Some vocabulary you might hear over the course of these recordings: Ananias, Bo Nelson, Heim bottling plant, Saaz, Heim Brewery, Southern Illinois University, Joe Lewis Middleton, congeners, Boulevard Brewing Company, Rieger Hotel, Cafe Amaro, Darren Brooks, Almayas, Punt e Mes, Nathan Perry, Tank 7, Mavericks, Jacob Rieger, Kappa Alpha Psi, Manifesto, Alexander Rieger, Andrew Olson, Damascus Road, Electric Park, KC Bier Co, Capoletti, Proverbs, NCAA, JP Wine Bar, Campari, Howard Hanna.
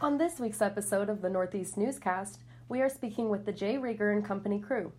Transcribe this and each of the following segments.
On this week's episode of the Northeast Newscast, we are speaking with the J. Rieger & Company crew,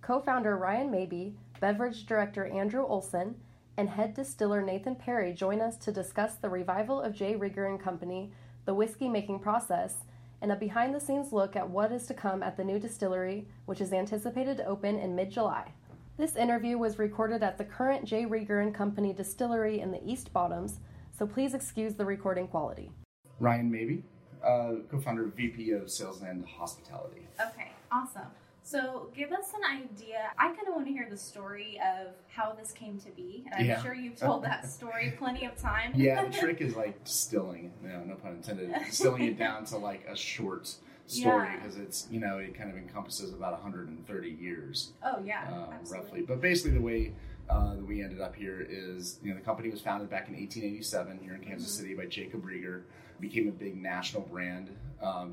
co-founder Ryan Maybee, beverage director Andrew Olson, and head distiller Nathan Perry join us to discuss the revival of J. Rieger & Company, the whiskey-making process, and a behind-the-scenes look at what is to come at the new distillery, which is anticipated to open in mid-July. This interview was recorded at the current J. Rieger & Company distillery in the East Bottoms, so please excuse the recording quality. Ryan Maybee, co-founder VP of Sales and Hospitality. Okay, awesome. So give us an idea. I kind of want to hear the story of how this came to be, and I'm sure you've told that story plenty of times. Yeah, the trick is like distilling, no pun intended, distilling it down to like a short story, because it's, it kind of encompasses about 130 years. Oh, yeah, roughly. But basically the way that we ended up here is, the company was founded back in 1887 here in Kansas City by Jacob Rieger. Became a big national brand.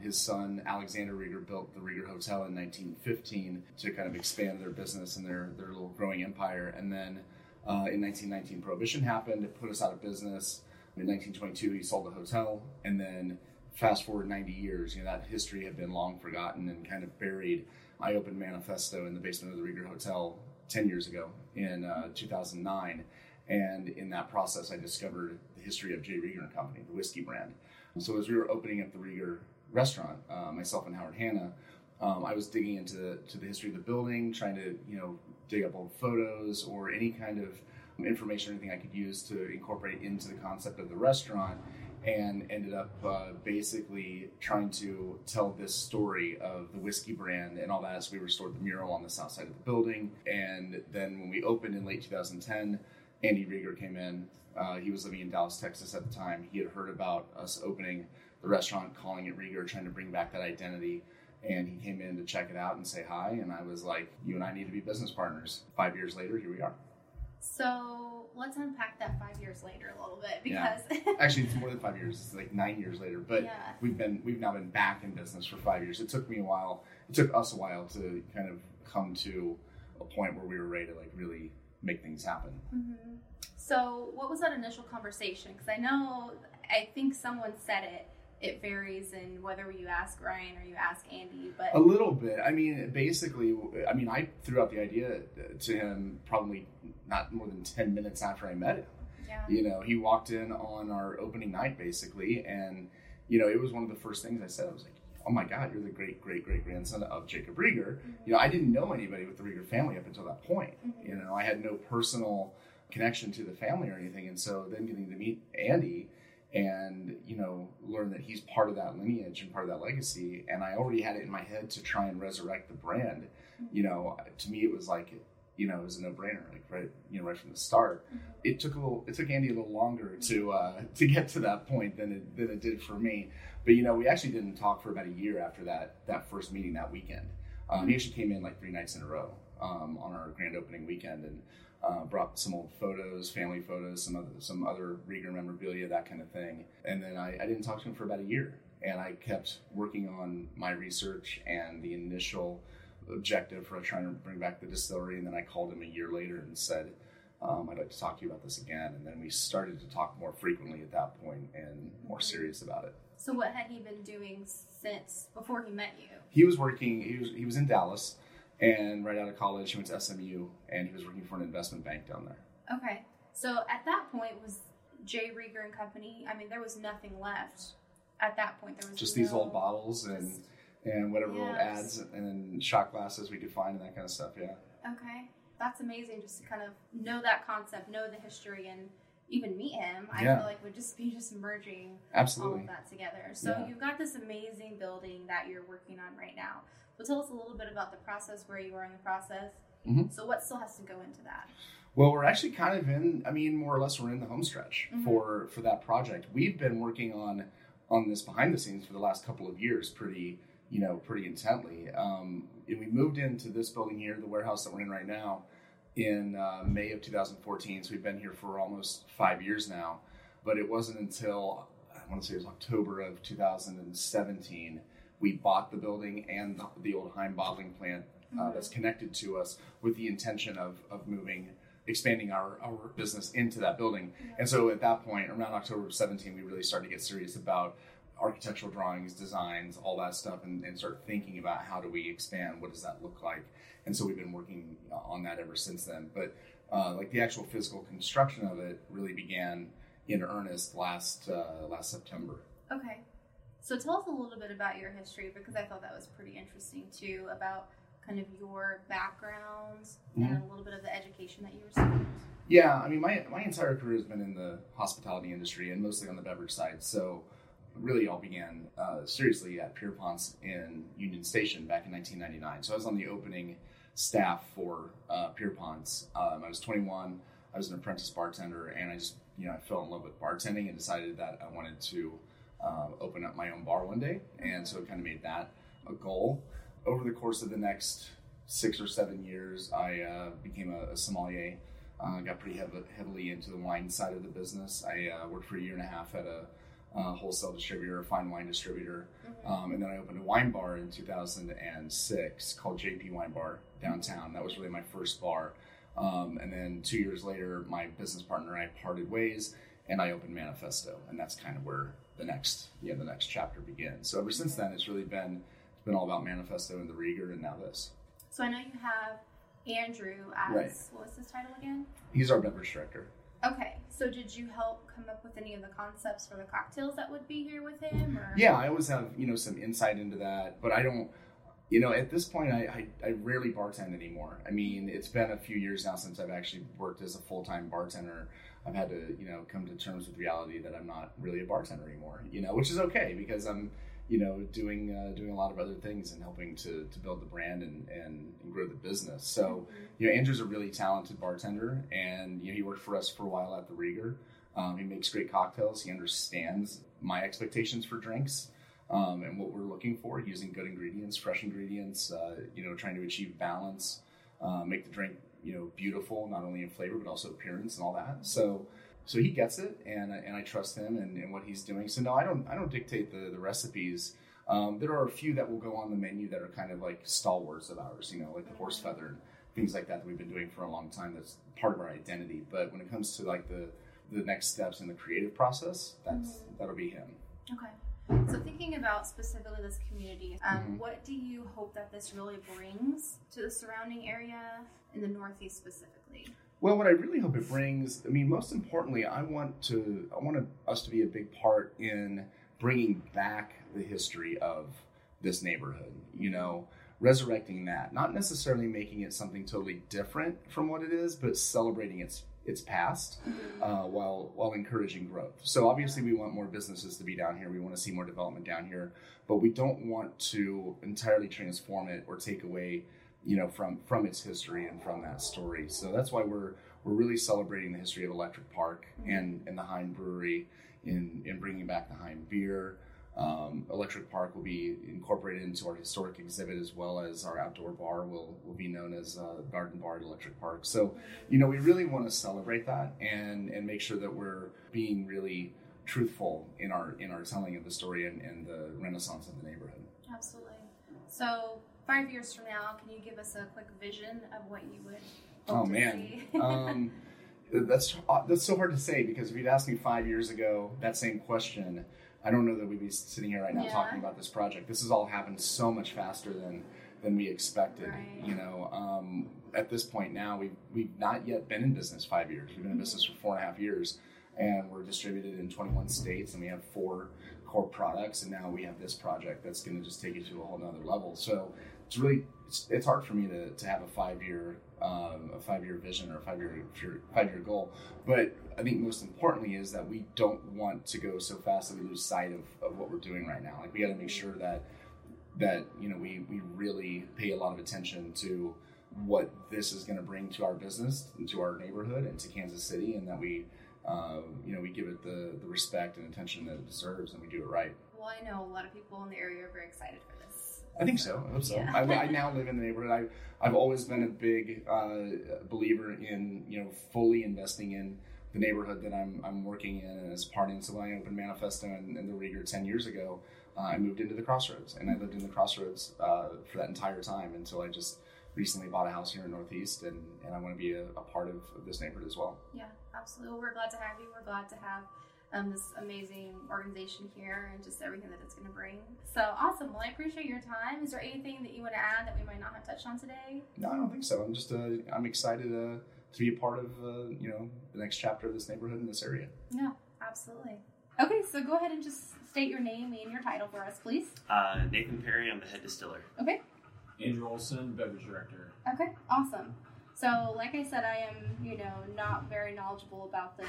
His son, Alexander Rieger, built the Rieger Hotel in 1915 to kind of expand their business and their little growing empire. And then in 1919, Prohibition happened. It put us out of business. In 1922, he sold the hotel. And then fast forward 90 years, that history had been long forgotten and kind of buried. I opened Manifesto in the basement of the Rieger Hotel 10 years ago in 2009. And in that process, I discovered the history of J. Rieger & Company, the whiskey brand. So as we were opening up the Rieger restaurant, myself and Howard Hanna, I was digging into the history of the building, trying to dig up old photos or any kind of information or anything I could use to incorporate into the concept of the restaurant, and ended up basically trying to tell this story of the whiskey brand and all that. So we restored the mural on the south side of the building, and then when we opened in late 2010, Andy Rieger came in. He was living in Dallas, Texas at the time. He had heard about us opening the restaurant, calling it Rieger, trying to bring back that identity. And he came in to check it out and say hi. And I was like, you and I need to be business partners. 5 years later, here we are. So let's unpack that 5 years later a little bit, because actually it's more than 5 years. It's like 9 years later, but we've now been back in business for 5 years. It took me a while. It took us a while to kind of come to a point where we were ready to like really make things happen. Mm-hmm. So what was that initial conversation? Because I think someone said it varies in whether you ask Ryan or you ask Andy, but a little bit. I mean I threw out the idea to him probably not more than 10 minutes after I met him. He walked in on our opening night basically, and it was one of the first things I said. I was like, oh my God, you're the great-great-great-grandson of Jacob Rieger. Mm-hmm. I didn't know anybody with the Rieger family up until that point. Mm-hmm. I had no personal connection to the family or anything. And so then getting to meet Andy and, learn that he's part of that lineage and part of that legacy. And I already had it in my head to try and resurrect the brand. Mm-hmm. To me, it was like, it was a no-brainer, like right from the start. Mm-hmm. It took Andy a little longer to get to that point than it did for me. But we actually didn't talk for about a year after that first meeting that weekend. He actually came in like 3 nights in a row on our grand opening weekend and brought some old photos, family photos, some other Rieger memorabilia, that kind of thing. And then I didn't talk to him for about a year, and I kept working on my research and the initial objective for trying to bring back the distillery. And then I called him a year later and said, I'd like to talk to you about this again. And then we started to talk more frequently at that point and more serious about it. So what had he been doing since before he met you? He was working, he was in Dallas, and right out of college, he went to SMU, and he was working for an investment bank down there. Okay. So at that point was J. Rieger & Company, there was nothing left at that point. There was just these old bottles and whatever little ads and shot glasses we could find and that kind of stuff, Okay. That's amazing, just to kind of know that concept, know the history, and even meet him. I feel like would just be merging all of that together. So you've got this amazing building that you're working on right now. So tell us a little bit about the process, where you are in the process. Mm-hmm. So what still has to go into that? Well, we're actually kind of more or less we're in the home stretch for that project. We've been working on this behind the scenes for the last couple of years pretty intently. And we moved into this building here, the warehouse that we're in right now, in May of 2014. So we've been here for almost 5 years now, but it wasn't until, I want to say it was October of 2017, we bought the building and the old Heim bottling plant that's connected to us, with the intention of moving expanding our business into that building. Yeah. And so at that point, around October of 17, we really started to get serious about architectural drawings, designs, all that stuff, and start thinking about how do we expand, what does that look like? And so we've been working on that ever since then. But like the actual physical construction of it really began in earnest last September. Okay. So tell us a little bit about your history, because I thought that was pretty interesting too, about kind of your backgrounds and a little bit of the education that you received. Yeah, I mean, my entire career has been in the hospitality industry and mostly on the beverage side. So really all began seriously at Pierpont's in Union Station back in 1999. So I was on the opening staff for Pierpont's. I was 21. I was an apprentice bartender, and I just, I fell in love with bartending and decided that I wanted to open up my own bar one day. And so I kind of made that a goal. Over the course of the next 6 or 7 years, I became a sommelier. Got pretty heavily into the wine side of the business. I worked for a year and a half at a wholesale distributor, a fine wine distributor. Mm-hmm. And then I opened a wine bar in 2006 called JP Wine Bar downtown. That was really my first bar. And then 2 years later, my business partner and I parted ways, and I opened Manifesto. And that's kind of where the next chapter begins. So ever since then, it's really been all about Manifesto and the Rieger, and now this. So I know you have Andrew as, right. What was his title again? He's our beverage director. Okay, so did you help come up with any of the concepts for the cocktails that would be here with him? Or? Yeah, I always have, some insight into that, but I don't, at this point, I rarely bartend anymore. I mean, it's been a few years now since I've actually worked as a full-time bartender. I've had to, come to terms with reality that I'm not really a bartender anymore, which is okay, because I'm, doing doing a lot of other things and helping to build the brand and grow the business. So, Andrew's a really talented bartender, and he worked for us for a while at the Rieger. He makes great cocktails. He understands my expectations for drinks and what we're looking for, using good ingredients, fresh ingredients, trying to achieve balance, make the drink, beautiful, not only in flavor, but also appearance and all that. So he gets it, and I trust him and what he's doing. So no, I don't dictate the recipes. There are a few that will go on the menu that are kind of like stalwarts of ours, like the horse feather and things like that we've been doing for a long time. That's part of our identity. But when it comes to like the next steps in the creative process, that'll be him. Okay. So thinking about specifically this community, what do you hope that this really brings to the surrounding area in the Northeast specifically? Well, what I really hope it brings, most importantly, I want us to be a big part in bringing back the history of this neighborhood, resurrecting that, not necessarily making it something totally different from what it is, but celebrating its past while encouraging growth. So obviously we want more businesses to be down here. We want to see more development down here, but we don't want to entirely transform it or take away from its history and from that story. So that's why we're really celebrating the history of Electric Park and the Heim Brewery in bringing back the Heim beer. Electric Park will be incorporated into our historic exhibit, as well as our outdoor bar will be known as Garden Bar at Electric Park. So, we really want to celebrate that and make sure that we're being really truthful in our telling of the story and the renaissance of the neighborhood. Absolutely. So 5 years from now, can you give us a quick vision of what you would hope to see? That's so hard to say, because if you'd asked me 5 years ago that same question, I don't know that we'd be sitting here right now talking about this project. This has all happened so much faster than we expected. Right. At this point now, we've not yet been in business 5 years. We've been in business for 4.5 years, and we're distributed in 21 states, and we have 4 core products, and now we have this project that's going to just take you to a whole nother level. So it's really, it's hard for me to have a 5 year vision or a five year goal. But I think most importantly is that we don't want to go so fast that we lose sight of what we're doing right now. Like, we got to make sure that we really pay a lot of attention to what this is going to bring to our business, and to our neighborhood, and to Kansas City, and that we we give it the respect and attention that it deserves, and we do it right. Well, I know a lot of people in the area are very excited for this. I think so. I hope so. Yeah. I now live in the neighborhood. I've always been a big believer in fully investing in the neighborhood that I'm working in as part in. So when I opened Manifesto and the Rieger 10 years ago, I moved into the Crossroads, and I lived in the Crossroads for that entire time until I just recently bought a house here in Northeast, and I want to be a part of this neighborhood as well. Yeah, absolutely. Well, we're glad to have you. We're glad to have this amazing organization here and just everything that it's going to bring. So awesome. Well, I appreciate your time. Is there anything that you want to add that we might not have touched on today? No, I don't think so. I'm just I'm excited to be a part of the next chapter of this neighborhood in this area. Yeah, absolutely. Okay, so go ahead and just state your name and your title for us, please. Nathan Perry, I'm the head distiller. Okay. Andrew Olson, beverage director. Okay, awesome. So, like I said, I am, not very knowledgeable about the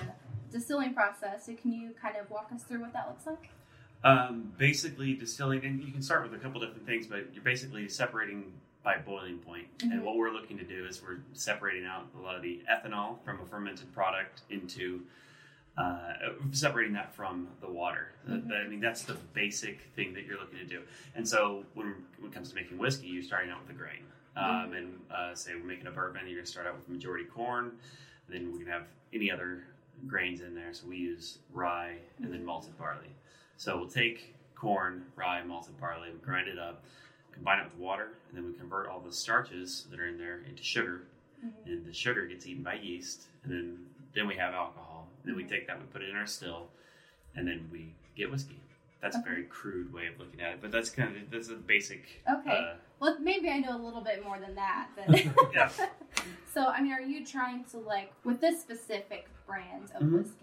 distilling process. So can you kind of walk us through what that looks like? Basically, distilling, and you can start with a couple different things, but you're basically separating by boiling point. Mm-hmm. And what we're looking to do is we're separating out a lot of the ethanol from a fermented product into... separating that from the water. Mm-hmm. That's the basic thing that you're looking to do. And so when it comes to making whiskey, you're starting out with the grain. Mm-hmm. And say we're making a bourbon, you're going to start out with majority corn. Then we can have any other grains in there. So we use rye and mm-hmm. then malted barley. So we'll take corn, rye, malted barley, we grind it up, combine it with water, and then we convert all the starches that are in there into sugar. Mm-hmm. And the sugar gets eaten by yeast. And then we have alcohol. Then we take that, we put it in our still, and then we get whiskey. That's okay. A very crude way of looking at it, but that's that's a basic. Okay. Well, maybe I know a little bit more than that. But yeah. So, are you trying to with this specific brand of mm-hmm. whiskey?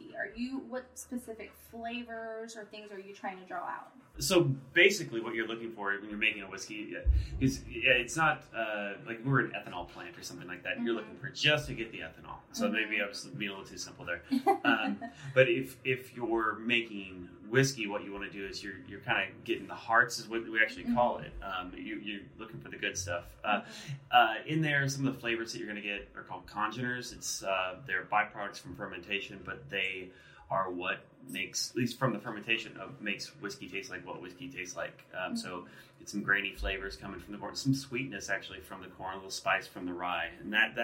What specific flavors or things are you trying to draw out? So basically, what you're looking for when you're making a whiskey is it's not like we're an ethanol plant or something like that. Mm-hmm. You're looking for just to get the ethanol. So mm-hmm. maybe I was being a little too simple there. But if you're making whiskey, what you want to do is you're kind of getting the hearts is what we actually mm-hmm. call it. You're looking for the good stuff. In there, some of the flavors that you're going to get are called congeners. It's they're byproducts from fermentation, but they are what makes, at least from the fermentation, makes whiskey taste like what whiskey tastes like. Mm-hmm. So it's some grainy flavors coming from the corn, some sweetness actually from the corn, a little spice from the rye, and that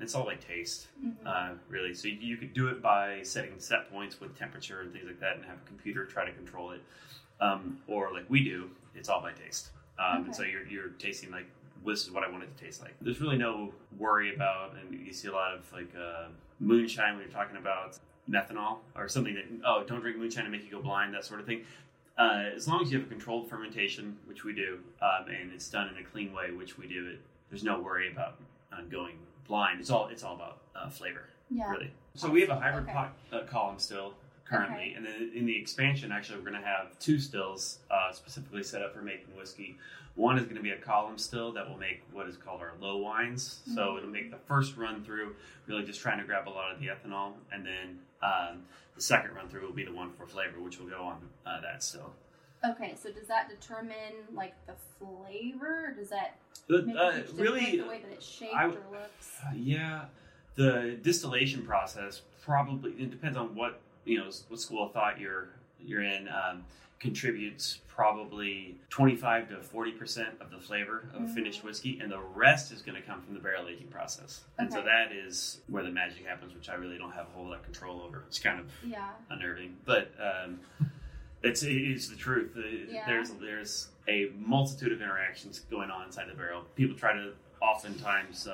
it's all taste, mm-hmm. Really. So you could do it by setting set points with temperature and things like that, and have a computer try to control it, or like we do, it's all by taste. Okay. And so you're tasting like, this is what I want it to taste like. There's really no worry about, and you see a lot of moonshine when you're talking about methanol or something that, oh, don't drink moonshine and make you go blind, that sort of thing. As long as you have a controlled fermentation, which we do, and it's done in a clean way, which we do, there's no worry about going blind. It's all about flavor, yeah. Really. So we have a hybrid pot column still currently, and then in the expansion, actually, we're going to have two stills specifically set up for making whiskey. One is going to be a column still that will make what is called our low wines. Mm-hmm. So it'll make the first run through, really just trying to grab a lot of the ethanol. And then the second run through will be the one for flavor, which will go on that still. Okay, so does that determine the flavor? Or does that make really the way that it's shaped or looks? Yeah, the distillation process probably, it depends on what school of thought you're in, contributes probably 25 to 40% of the flavor of a finished whiskey, and the rest is going to come from the barrel aging process. Okay. And so that is where the magic happens, which I really don't have a whole lot of control over. It's kind of unnerving, but it's the truth. There's a multitude of interactions going on inside the barrel. People try to oftentimes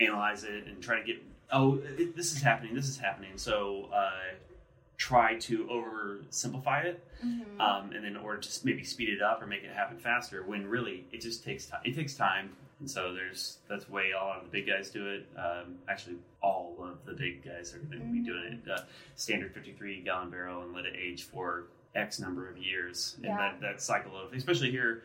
analyze it and try to get, this is happening. So try to oversimplify it, mm-hmm. And then or just maybe speed it up or make it happen faster. When really it just takes time. It takes time, and so that's the way a lot of the big guys do it. Actually, all of the big guys are going to be doing it. Standard 53-gallon barrel and let it age for X number of years, and that cycle of, especially here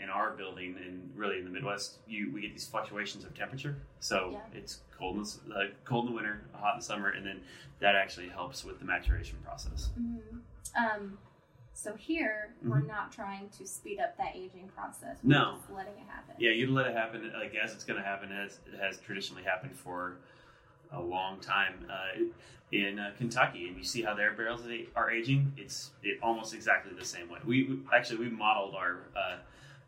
in our building and really in the Midwest, we get these fluctuations of temperature. So it's cold in the winter, hot in the summer, and then that actually helps with the maturation process. Mm-hmm. So here, mm-hmm. we're not trying to speed up that aging process. We're just letting it happen. Yeah, you let it happen as it's going to happen, as it has traditionally happened for a long time in Kentucky. And you see how their barrels are aging. It's almost exactly the same way. We modeled our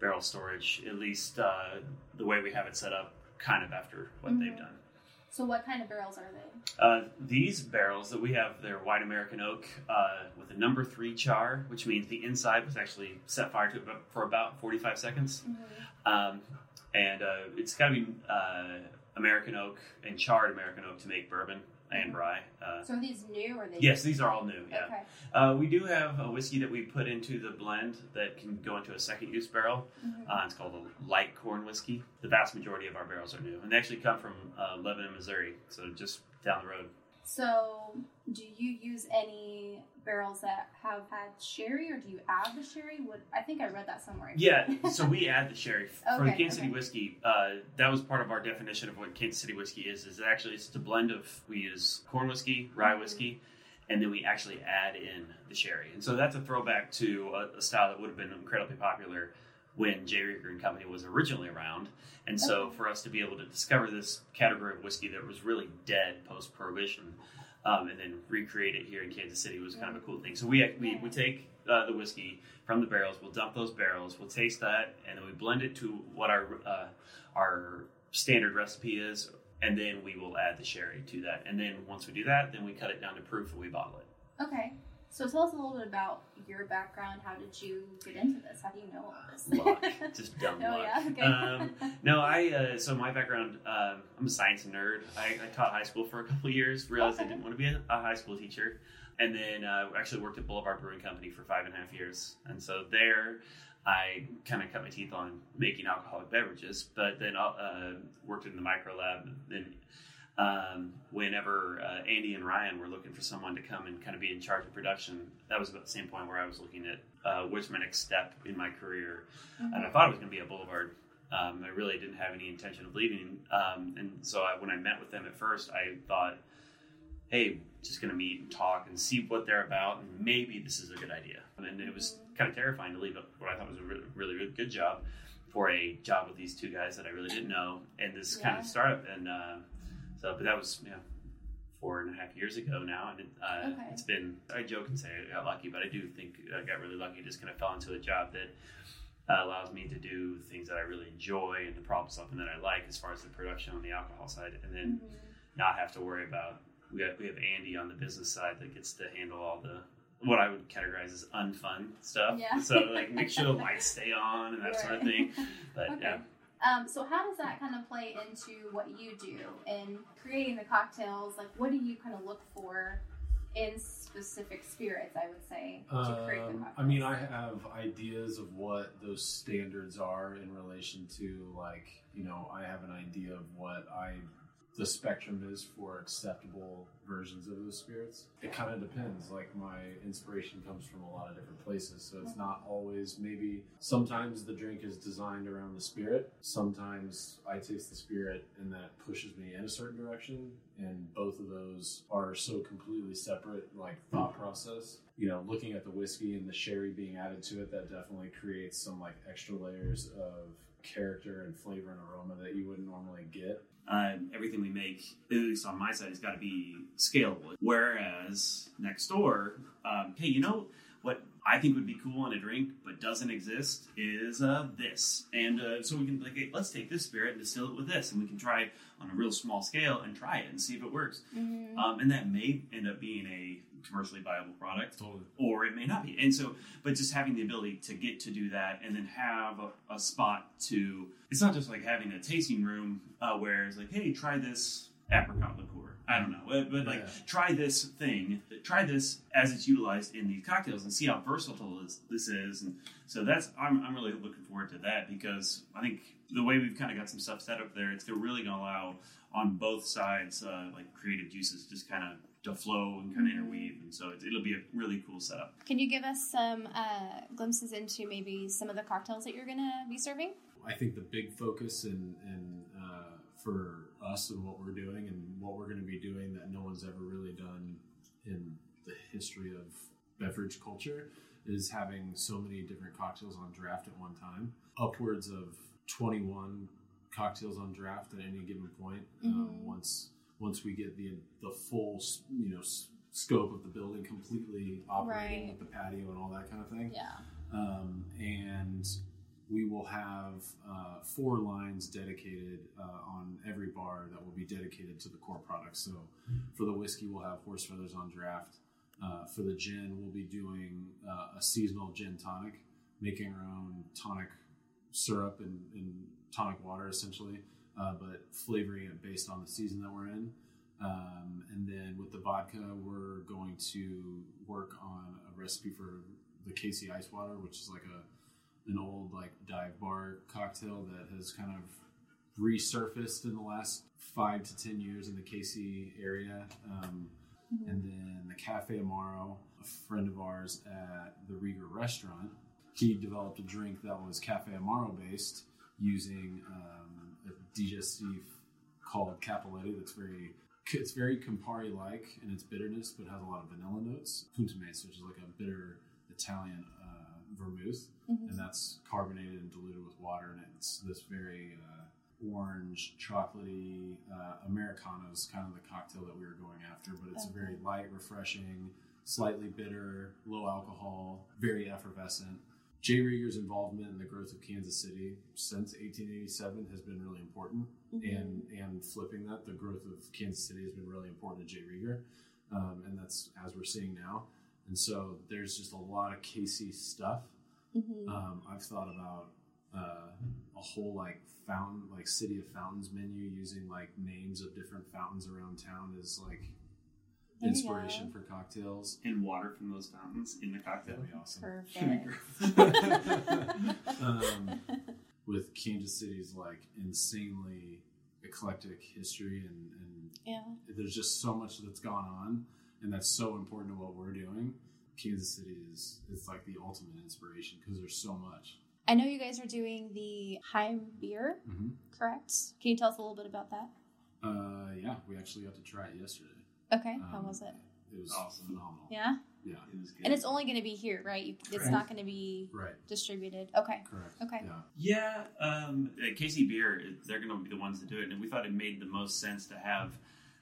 barrel storage, at least the way we have it set up, kind of after what mm-hmm. they've done. So what kind of barrels are they? These barrels that we have, they're white American oak with a number 3 char, which means the inside was actually set fire to it for about 45 seconds. Mm-hmm. And it's got to be American oak and charred American oak to make bourbon and rye. So are these new? Or are they yes, these are all new, yeah. Okay. We do have a whiskey that we put into the blend that can go into a second use barrel. Mm-hmm. It's called a light corn whiskey. The vast majority of our barrels are new. And they actually come from Lebanon, Missouri, so just down the road. So do you use any barrels that have had sherry, or do you add the sherry? I think I read that somewhere. Yeah, so we add the sherry. For the Kansas City whiskey, that was part of our definition of what Kansas City whiskey is actually it's a blend of, we use corn whiskey, rye whiskey, and then we actually add in the sherry. And so that's a throwback to a style that would have been incredibly popular when J. Rieger and Company was originally around. And so for us to be able to discover this category of whiskey that was really dead post-Prohibition, and then recreate it here in Kansas City was kind of a cool thing. So we take the whiskey from the barrels, we'll dump those barrels, we'll taste that, and then we blend it to what our standard recipe is, and then we will add the sherry to that. And then once we do that, then we cut it down to proof and we bottle it. Okay. So tell us a little bit about your background. How did you get into this? How do you know all this? Luck. Just dumb luck. Oh, yeah? Okay. So my background, I'm a science nerd. I taught high school for a couple of years, realized I didn't want to be a high school teacher, and then actually worked at Boulevard Brewing Company for 5.5 years. And so there, I kind of cut my teeth on making alcoholic beverages, but then worked in the micro lab, then whenever Andy and Ryan were looking for someone to come and kind of be in charge of production, that was about the same point where I was looking at where's my next step in my career. Mm-hmm. And I thought it was going to be at Boulevard. I really didn't have any intention of leaving. And so when I met with them at first, I thought, hey, just going to meet and talk and see what they're about, and maybe this is a good idea. And it was kind of terrifying to leave what I thought was a really, really, really good job for a job with these two guys that I really didn't know, and this kind of startup. And but that was 4.5 years ago now, and it's been, I joke and say I got lucky, but I do think I got really lucky. I just kind of fell into a job that allows me to do things that I really enjoy and the problem solving that I like as far as the production on the alcohol side, and then not have to worry about, we have Andy on the business side that gets to handle all the, what I would categorize as unfun stuff. Yeah. So like make sure the lights stay on and that sort of thing, but yeah. So how does that kind of play into what you do in creating the cocktails? Like, what do you kind of look for in specific spirits, I would say, to create the cocktails? I mean, I have ideas of what those standards are in relation to, like, I have an idea of what the spectrum is for acceptable versions of those spirits. It kind of depends. Like, my inspiration comes from a lot of different places, so it's not always, maybe sometimes the drink is designed around the spirit. Sometimes I taste the spirit and that pushes me in a certain direction, and both of those are so completely separate, like, thought process. Looking at the whiskey and the sherry being added to it, that definitely creates some, like, extra layers of character and flavor and aroma that you wouldn't normally get. Everything we make, at least on my side, has got to be scalable. Whereas next door, hey, what I think would be cool in a drink but doesn't exist is this. And so we can be like, hey, let's take this spirit and distill it with this, and we can try it on a real small scale and try it and see if it works. Mm-hmm. And that may end up being a commercially viable product, or it may not be. And so, but just having the ability to get to do that, and then have a spot to, it's not just like having a tasting room where it's like, hey, try this apricot liqueur. I don't know, but like, try this thing, try this as it's utilized in these cocktails, and see how versatile this is. And so that's, I'm really looking forward to that, because I think the way we've kind of got some stuff set up there, they're really going to allow on both sides, like, creative juices just kind of to flow and kind of interweave, and so it'll be a really cool setup. Can you give us some glimpses into maybe some of the cocktails that you're going to be serving? I think the big focus and for us and what we're doing and what we're going to be doing that no one's ever really done in the history of beverage culture is having so many different cocktails on draft at one time. Upwards of 21 cocktails on draft at any given point. Once we get the full, scope of the building completely operating with the patio and all that kind of thing. Yeah. And we will have 4 lines dedicated on every bar that will be dedicated to the core product. So for the whiskey, we'll have horse feathers on draft. For the gin, we'll be doing a seasonal gin tonic, making our own tonic syrup and tonic water, essentially, but flavoring it based on the season that we're in. And then with the vodka, we're going to work on a recipe for the KC ice water, which is like an old like dive bar cocktail that has kind of resurfaced in the last 5 to 10 years in the KC area. And then the Cafe Amaro, a friend of ours at the Rieger restaurant, he developed a drink that was Cafe Amaro based using a digestif called Capoletti that's very Campari like in its bitterness, but has a lot of vanilla notes. Punt e Mes, which is like a bitter Italian vermouth, and that's carbonated and diluted with water, and it's this very orange, chocolatey Americano is kind of the cocktail that we were going after, but it's very light, refreshing, slightly bitter, low alcohol, very effervescent. J. Rieger's involvement in the growth of Kansas City since 1887 has been really important, and flipping that, the growth of Kansas City has been really important to J. Rieger, and that's as we're seeing now. And so there's just a lot of KC stuff. I've thought about a whole like fountain, like City of Fountains menu using like names of different fountains around town as like inspiration for cocktails, and water from those fountains in the cocktail. That'd be awesome. Perfect. With Kansas City's like insanely eclectic history and there's just so much that's gone on, and that's so important to what we're doing. Kansas City is like the ultimate inspiration because there's so much. I know you guys are doing the Heim beer, correct? Can you tell us a little bit about that? Yeah, we actually got to try it yesterday. Okay, how was it? It was awesome. Phenomenal. Yeah? Yeah, it was good. And it's only going to be here, right? It's not going to be distributed. Okay. Correct. Okay. Yeah, KC Beer, they're going to be the ones that do it, and we thought it made the most sense to have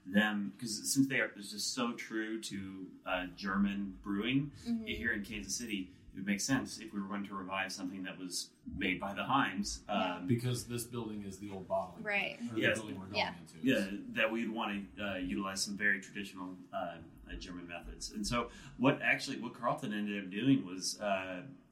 them, because since they are just so true to German brewing here in Kansas City, it would make sense if we were going to revive something that was made by the Heims. Because this building is the old bottling. Right. Or the building we're going into. Yeah, that we'd want to utilize some very traditional German methods. And so what Carlton ended up doing was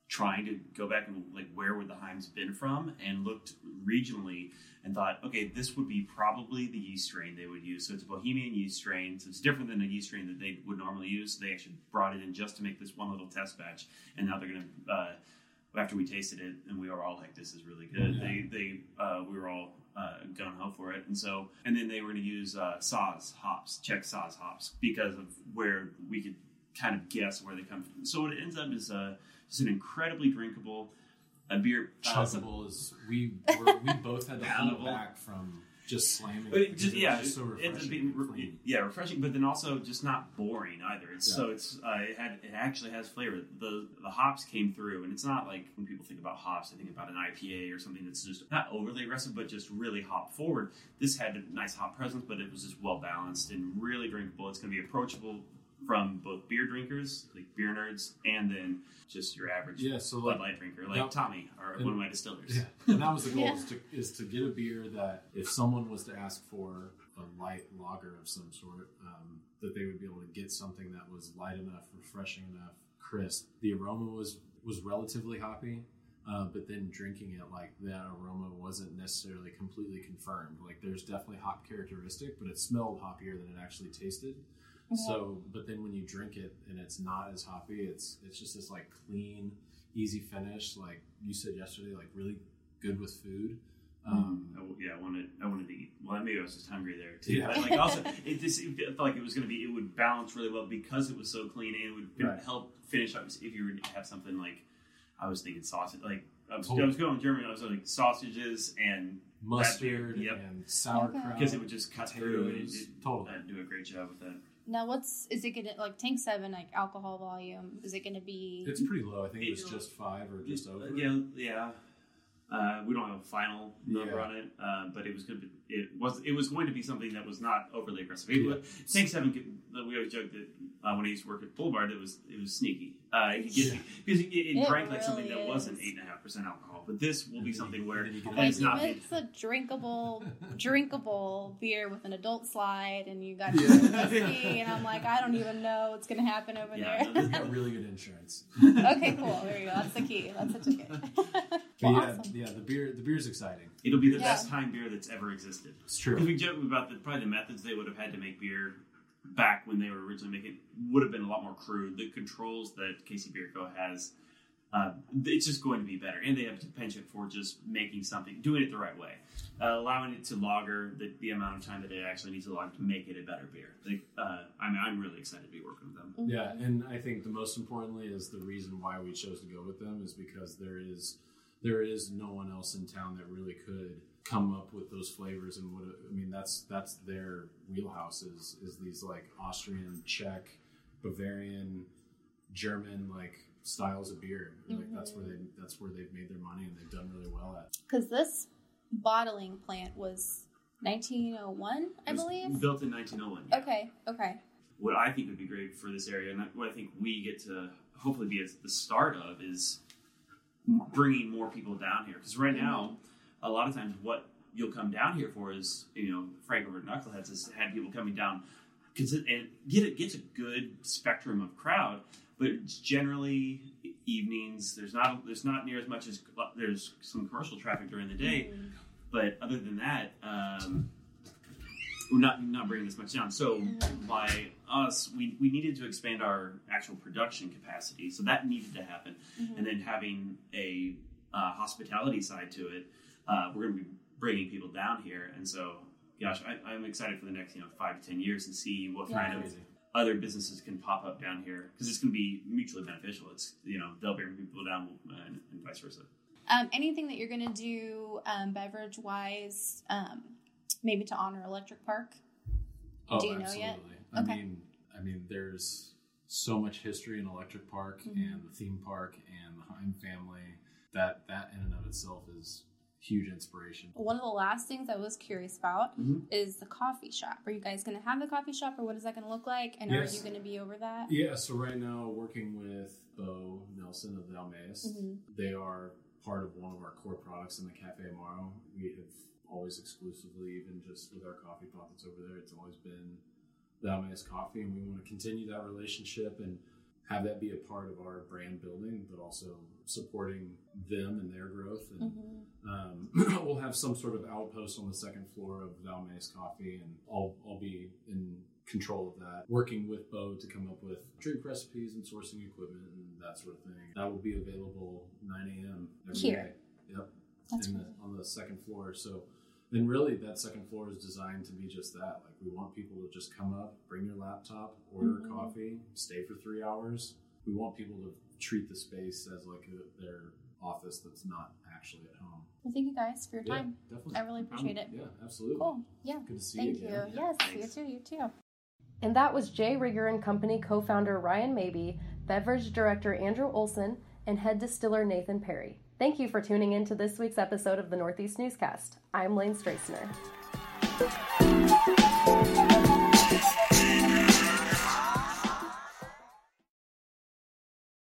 trying to go back and like where would the Heims been from, and looked regionally and thought, okay, this would be probably the yeast strain they would use. So it's a Bohemian yeast strain. So it's different than a yeast strain that they would normally use. So they actually brought it in just to make this one little test batch. And now they're going to, after we tasted it and we were all like, this is really good. We were all gung-ho for it. And then they were going to use Saaz hops, Czech Saaz hops, because of where we could kind of guess where they come from. So what it ends up is just an incredibly drinkable, a beer. Chuggable is, we both had to pull back from just slamming it. Just so refreshing. Refreshing, but then also just not boring either. So it actually has flavor. The hops came through, and it's not like when people think about hops, they think about an IPA or something that's just not overly aggressive, but just really hop forward. This had a nice hop presence, but it was just well balanced and really drinkable. It's going to be approachable from both beer drinkers, like beer nerds, and then just your average Bud Light drinker, like Tommy, or one of my distillers. Yeah. And that was the goal, is to get a beer that if someone was to ask for a light lager of some sort, that they would be able to get something that was light enough, refreshing enough, crisp. The aroma was relatively hoppy, but then drinking it, like that aroma wasn't necessarily completely confirmed. Like there's definitely hop characteristic, but it smelled hoppier than it actually tasted. So, but then when you drink it and it's not as hoppy, it's just this like clean, easy finish. Like you said yesterday, like really good with food. I wanted to eat. Well, maybe I was just hungry there too. Yeah. But like also, it felt like it was going to be. It would balance really well because it was so clean, and it would help finish up if you were to have something like. I was thinking sausage. Like I was going to Germany. I was like sausages and. Mustard and sauerkraut. Because it would just cut through and do a great job with that. Now, is it going to, like, Tank 7, like, alcohol volume, is it going to be... It's pretty low. I think it was just 5 or just over. We don't have a final number on it, but it was going to be, it was going to be something that was not overly aggressive. Yeah. Tank 7, we always joked that when I used to work at Boulevard, it was sneaky. Because it drank really like something that wasn't 8.5% alcohol. But this will be something where it's not. It's a drinkable beer with an adult slide, and you got whiskey, and I'm like, I don't even know what's going to happen over there. You've got really good insurance. Okay, cool. There you go. That's the key. That's the ticket. Well, awesome. Yeah, the beer's exciting. It'll be the best time beer that's ever existed. It's true. If we joke about probably the methods they would have had to make beer back when they were originally making it, would have been a lot more crude. The controls that KC Bier Co has, it's just going to be better. And they have a penchant for just making something, doing it the right way, allowing it to lager the amount of time that it actually needs to lager to make it a better beer. I'm really excited to be working with them. Yeah, and I think the most importantly is the reason why we chose to go with them is because there is no one else in town that really could come up with those flavors. And what I mean, that's their wheelhouse is these like Austrian, Czech, Bavarian, German like styles of beer. Like that's where they've made their money and they've done really well at. Because this bottling plant was 1901, I believe. Built in 1901. Yeah. Okay. What I think would be great for this area, and what I think we get to hopefully be at the start of, is bringing more people down here. Because right now, a lot of times what you'll come down here for is, Frankfurt Knuckleheads has had people coming down and gets a good spectrum of crowd, but it's generally evenings. There's not near as much as there's some commercial traffic during the day, but other than that, we're not bringing this much down. So by us, we needed to expand our actual production capacity. So that needed to happen, and then having a hospitality side to it. We're going to be bringing people down here, and so, gosh, I'm excited for the next 5 to 10 years and see what kind of other businesses can pop up down here, because it's going to be mutually beneficial. It's they'll bring people down and vice versa. Anything that you're going to do beverage wise, maybe to honor Electric Park? Oh, do you absolutely know yet? Okay. I mean, there's so much history in Electric Park and the theme park and the Heim family that in and of itself is huge inspiration. One of the last things I was curious about is the coffee shop. Are you guys going to have the coffee shop, or what is that going to look like? And Are you going to be over that? Yeah, so right now working with Bo Nelson of the Almayas, they are part of one of our core products in the Cafe Amaro. We have always exclusively, even just with our coffee pot that's over there, it's always been the Almayas coffee, and we want to continue that relationship and have that be a part of our brand building, but also supporting them and their growth. And we'll have some sort of outpost on the second floor of Valme's Coffee, and I'll be in control of that, working with Bo to come up with drink recipes and sourcing equipment and that sort of thing. That will be available 9 a.m. every day. Yep. That's on the second floor. So then really that second floor is designed to be just that. Like, we want people to just come up, bring your laptop, order a coffee, stay for 3 hours. We want people to treat the space as like their office that's not actually at home. Well, thank you guys for your time. Definitely. I really appreciate it. Yeah, absolutely. Cool. Yeah. Good to see you. Thank you. Yeah. Yes, you too. And that was J. Rieger & Company co-founder Ryan Maybee, beverage director Andrew Olson, and head distiller Nathan Perry. Thank you for tuning in to this week's episode of the Northeast Newscast. I'm Lane Streisner.